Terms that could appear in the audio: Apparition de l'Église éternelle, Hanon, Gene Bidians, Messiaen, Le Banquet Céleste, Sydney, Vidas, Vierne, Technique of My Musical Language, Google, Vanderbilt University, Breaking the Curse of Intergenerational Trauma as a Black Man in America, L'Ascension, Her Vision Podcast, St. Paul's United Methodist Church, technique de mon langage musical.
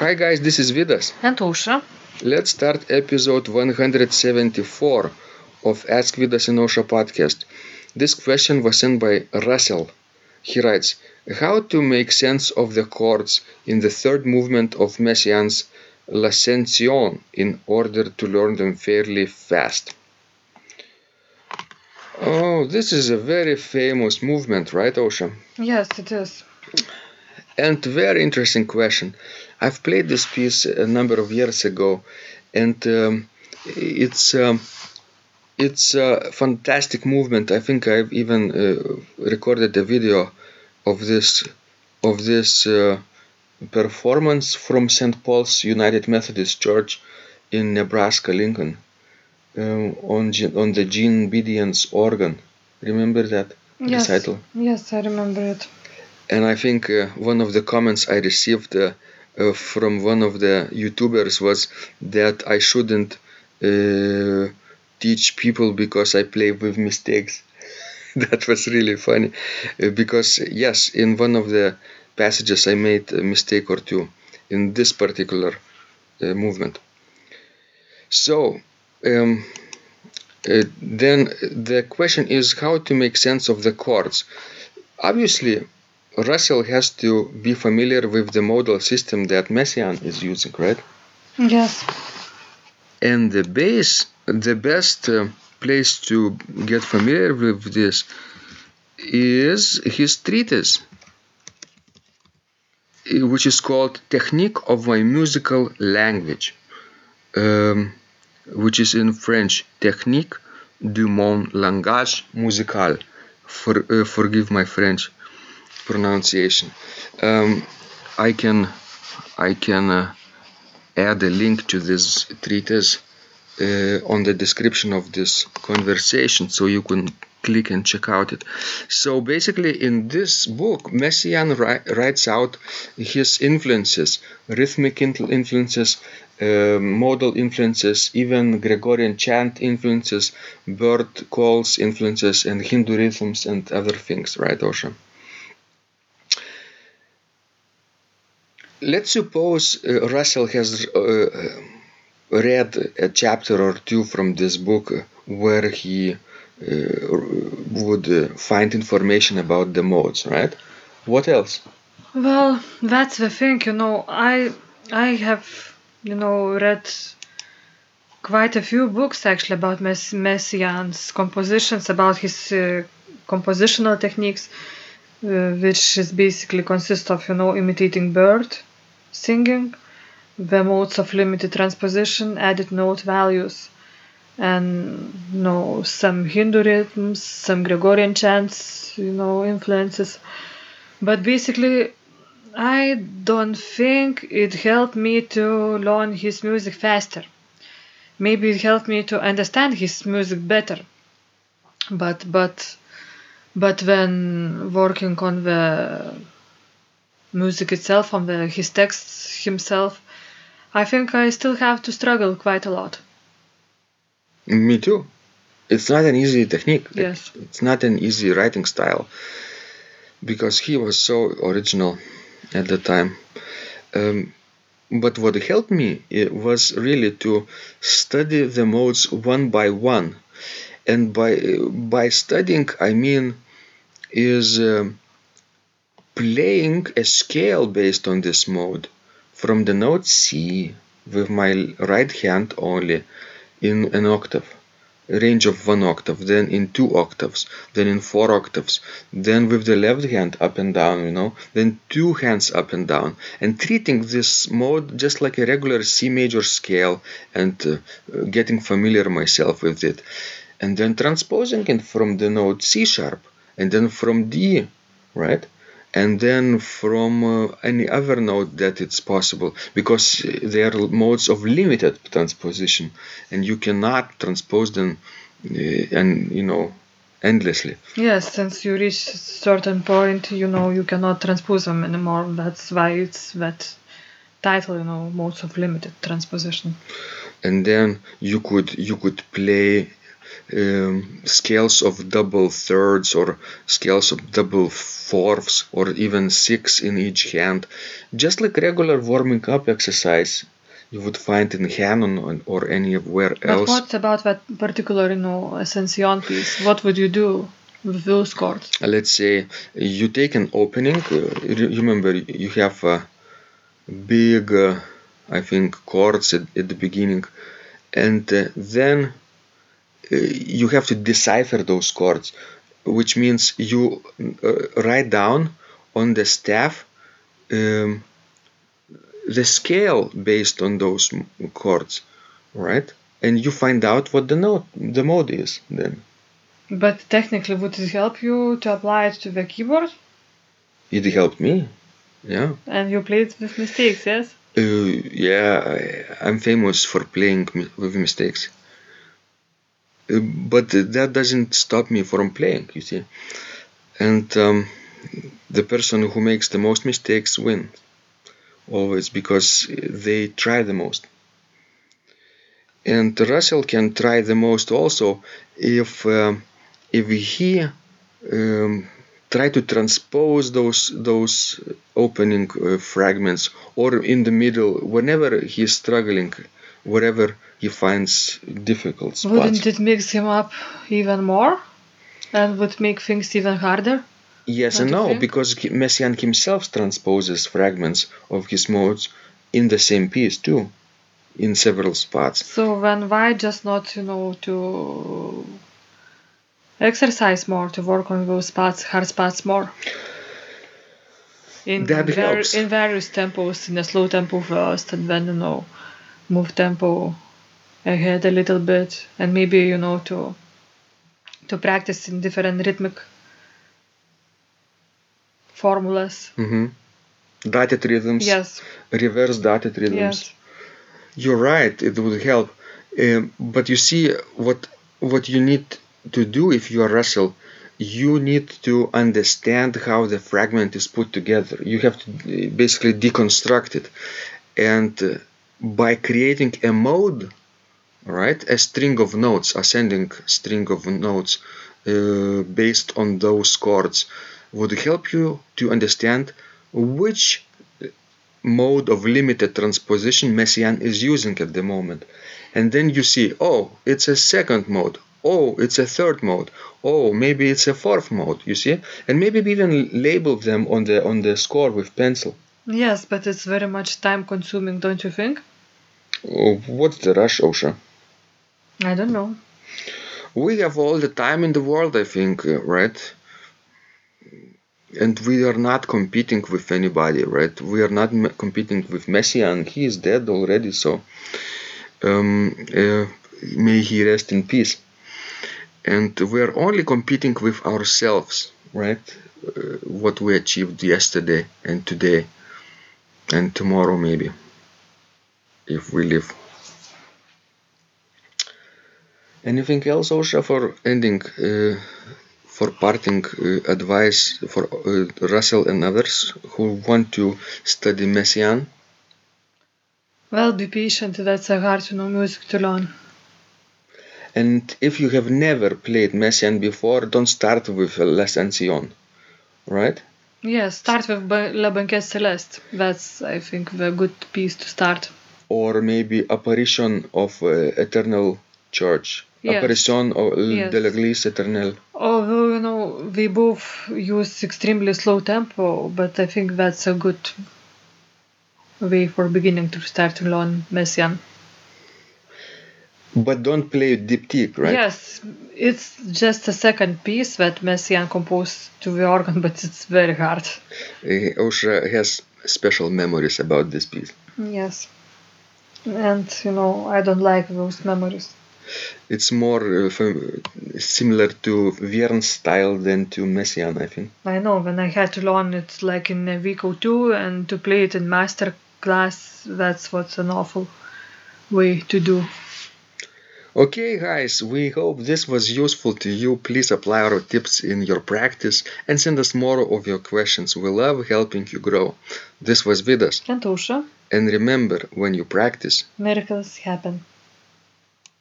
Hi guys, this is Vidas. And Usha. Let's start episode 174 of Ask Vidas and Usha podcast. This question was sent by Russell. He writes, how to make sense of the chords in the third movement of Messiaen's L'Ascension in order to learn them fairly fast? Oh, this is a very famous movement, right, Usha? Yes, it is. And very interesting question. I've played this piece a number of years ago, and it's a fantastic movement. I think I've even recorded a video of this performance from St. Paul's United Methodist Church in Nebraska, Lincoln, on the Gene Bidians organ. Remember that recital? Yes, I remember it. And I think one of the comments I received from one of the YouTubers was that I shouldn't teach people because I play with mistakes. That was really funny. Because, yes, in one of the passages I made a mistake or two in this particular movement. So, then the question is how to make sense of the chords. Obviously, Russell has to be familiar with the modal system that Messiaen is using, right? Yes. And the bass, the best place to get familiar with this is his treatise, which is called Technique of My Musical Language, which is in French, Technique de mon langage musical. Forgive my French pronunciation. I can add a link to this treatise on the description of this conversation, so you can click and check out it. So basically, in this book, Messiaen writes out his influences, rhythmic influences, modal influences, even Gregorian chant influences, bird calls influences, and Hindu rhythms and other things, right, Usha? Let's suppose Russell has read a chapter or two from this book where he would find information about the modes, right? What else? Well, that's the thing, I have, read quite a few books actually about Messiaen's compositions, about his compositional techniques, which is basically consists of, imitating bird singing, the modes of limited transposition, added note values, and some Hindu rhythms, some Gregorian chants, influences. But basically, I don't think it helped me to learn his music faster. Maybe it helped me to understand his music better. But when working on the music itself, on his texts himself, I think I still have to struggle quite a lot. Me too. It's not an easy technique. Yes. It's not an easy writing style, because he was so original at the time. But what helped me was really to study the modes one by one. And by studying, I mean is playing a scale based on this mode from the note C with my right hand only in an octave, range of one octave, then in two octaves, then in four octaves, then with the left hand up and down, then two hands up and down, and treating this mode just like a regular C major scale and getting familiar myself with it. And then transposing it from the note C sharp, and then from D, right? And then from any other note that it's possible, because they are modes of limited transposition, and you cannot transpose them, endlessly. Yes, since you reach a certain point, you cannot transpose them anymore. That's why it's that title, modes of limited transposition. And then you could play scales of double thirds or scales of double fourths or even six in each hand, just like regular warming up exercise you would find in Hanon or anywhere else. But what about that particular, Ascension piece? What would you do with those chords? Let's say you take an opening. Remember, you have big, chords at the beginning, and then you have to decipher those chords, which means you write down on the staff the scale based on those chords, right? And you find out what the mode is then. But technically, would it help you to apply it to the keyboard? It helped me, yeah. And you played with mistakes, yes? I'm famous for playing with mistakes. But that doesn't stop me from playing, you see. And the person who makes the most mistakes wins. Always, because they try the most. And Russell can try the most also if he try to transpose those opening fragments, or in the middle, whenever he's struggling, wherever he finds difficult spots. Wouldn't it mix him up even more? And would make things even harder? Yes and no, because Messiaen himself transposes fragments of his modes in the same piece too, in several spots. So then why just not, to exercise more, to work on those spots, hard spots more? In various tempos, in a slow tempo first, and then, move tempo ahead a little bit, and maybe, to practice in different rhythmic formulas. Mm-hmm. Dotted rhythms. Yes. Reverse dotted rhythms. Yes. You're right. It would help. But you see, what you need to do if you are Russell, you need to understand how the fragment is put together. You have to basically deconstruct it. And by creating a mode, right, a string of notes, ascending string of notes based on those chords, would help you to understand which mode of limited transposition Messiaen is using at the moment. And then you see, oh, it's a second mode. Oh, it's a third mode. Oh, maybe it's a fourth mode, you see? And maybe we even label them on the score with pencil. Yes, but it's very much time-consuming, don't you think? Oh, what's the rush, Osha? I don't know. We have all the time in the world, I think, right? And we are not competing with anybody, right? We are not competing with Messiaen. He is dead already, so may he rest in peace. And we are only competing with ourselves, right? What we achieved yesterday and today and tomorrow, maybe, if we live. Anything else, Osha, for ending? For parting advice for Russell and others who want to study Messiaen? Well, be patient. That's a hard music to learn. And if you have never played Messiaen before, don't start with L'Ascension, right? Yeah, start with Le Banquet Céleste. That's, I think, a good piece to start. Or maybe Apparition of Eternal Church. Yes. Apparition de l'Église éternelle. Although, we both use extremely slow tempo, but I think that's a good way for beginning to start to learn Messiaen. But don't play diptyque, right? Yes, it's just a second piece that Messiaen composed to the organ, but it's very hard. Osha has special memories about this piece. Yes. And, I don't like those memories. It's more similar to Vierne style than to Messiaen, I think. I know, when I had to learn it like in a week or two and to play it in master class, that's what's an awful way to do. Okay, guys, we hope this was useful to you. Please apply our tips in your practice and send us more of your questions. We love helping you grow. This was Vidas. And Usha. And remember, when you practice, miracles happen.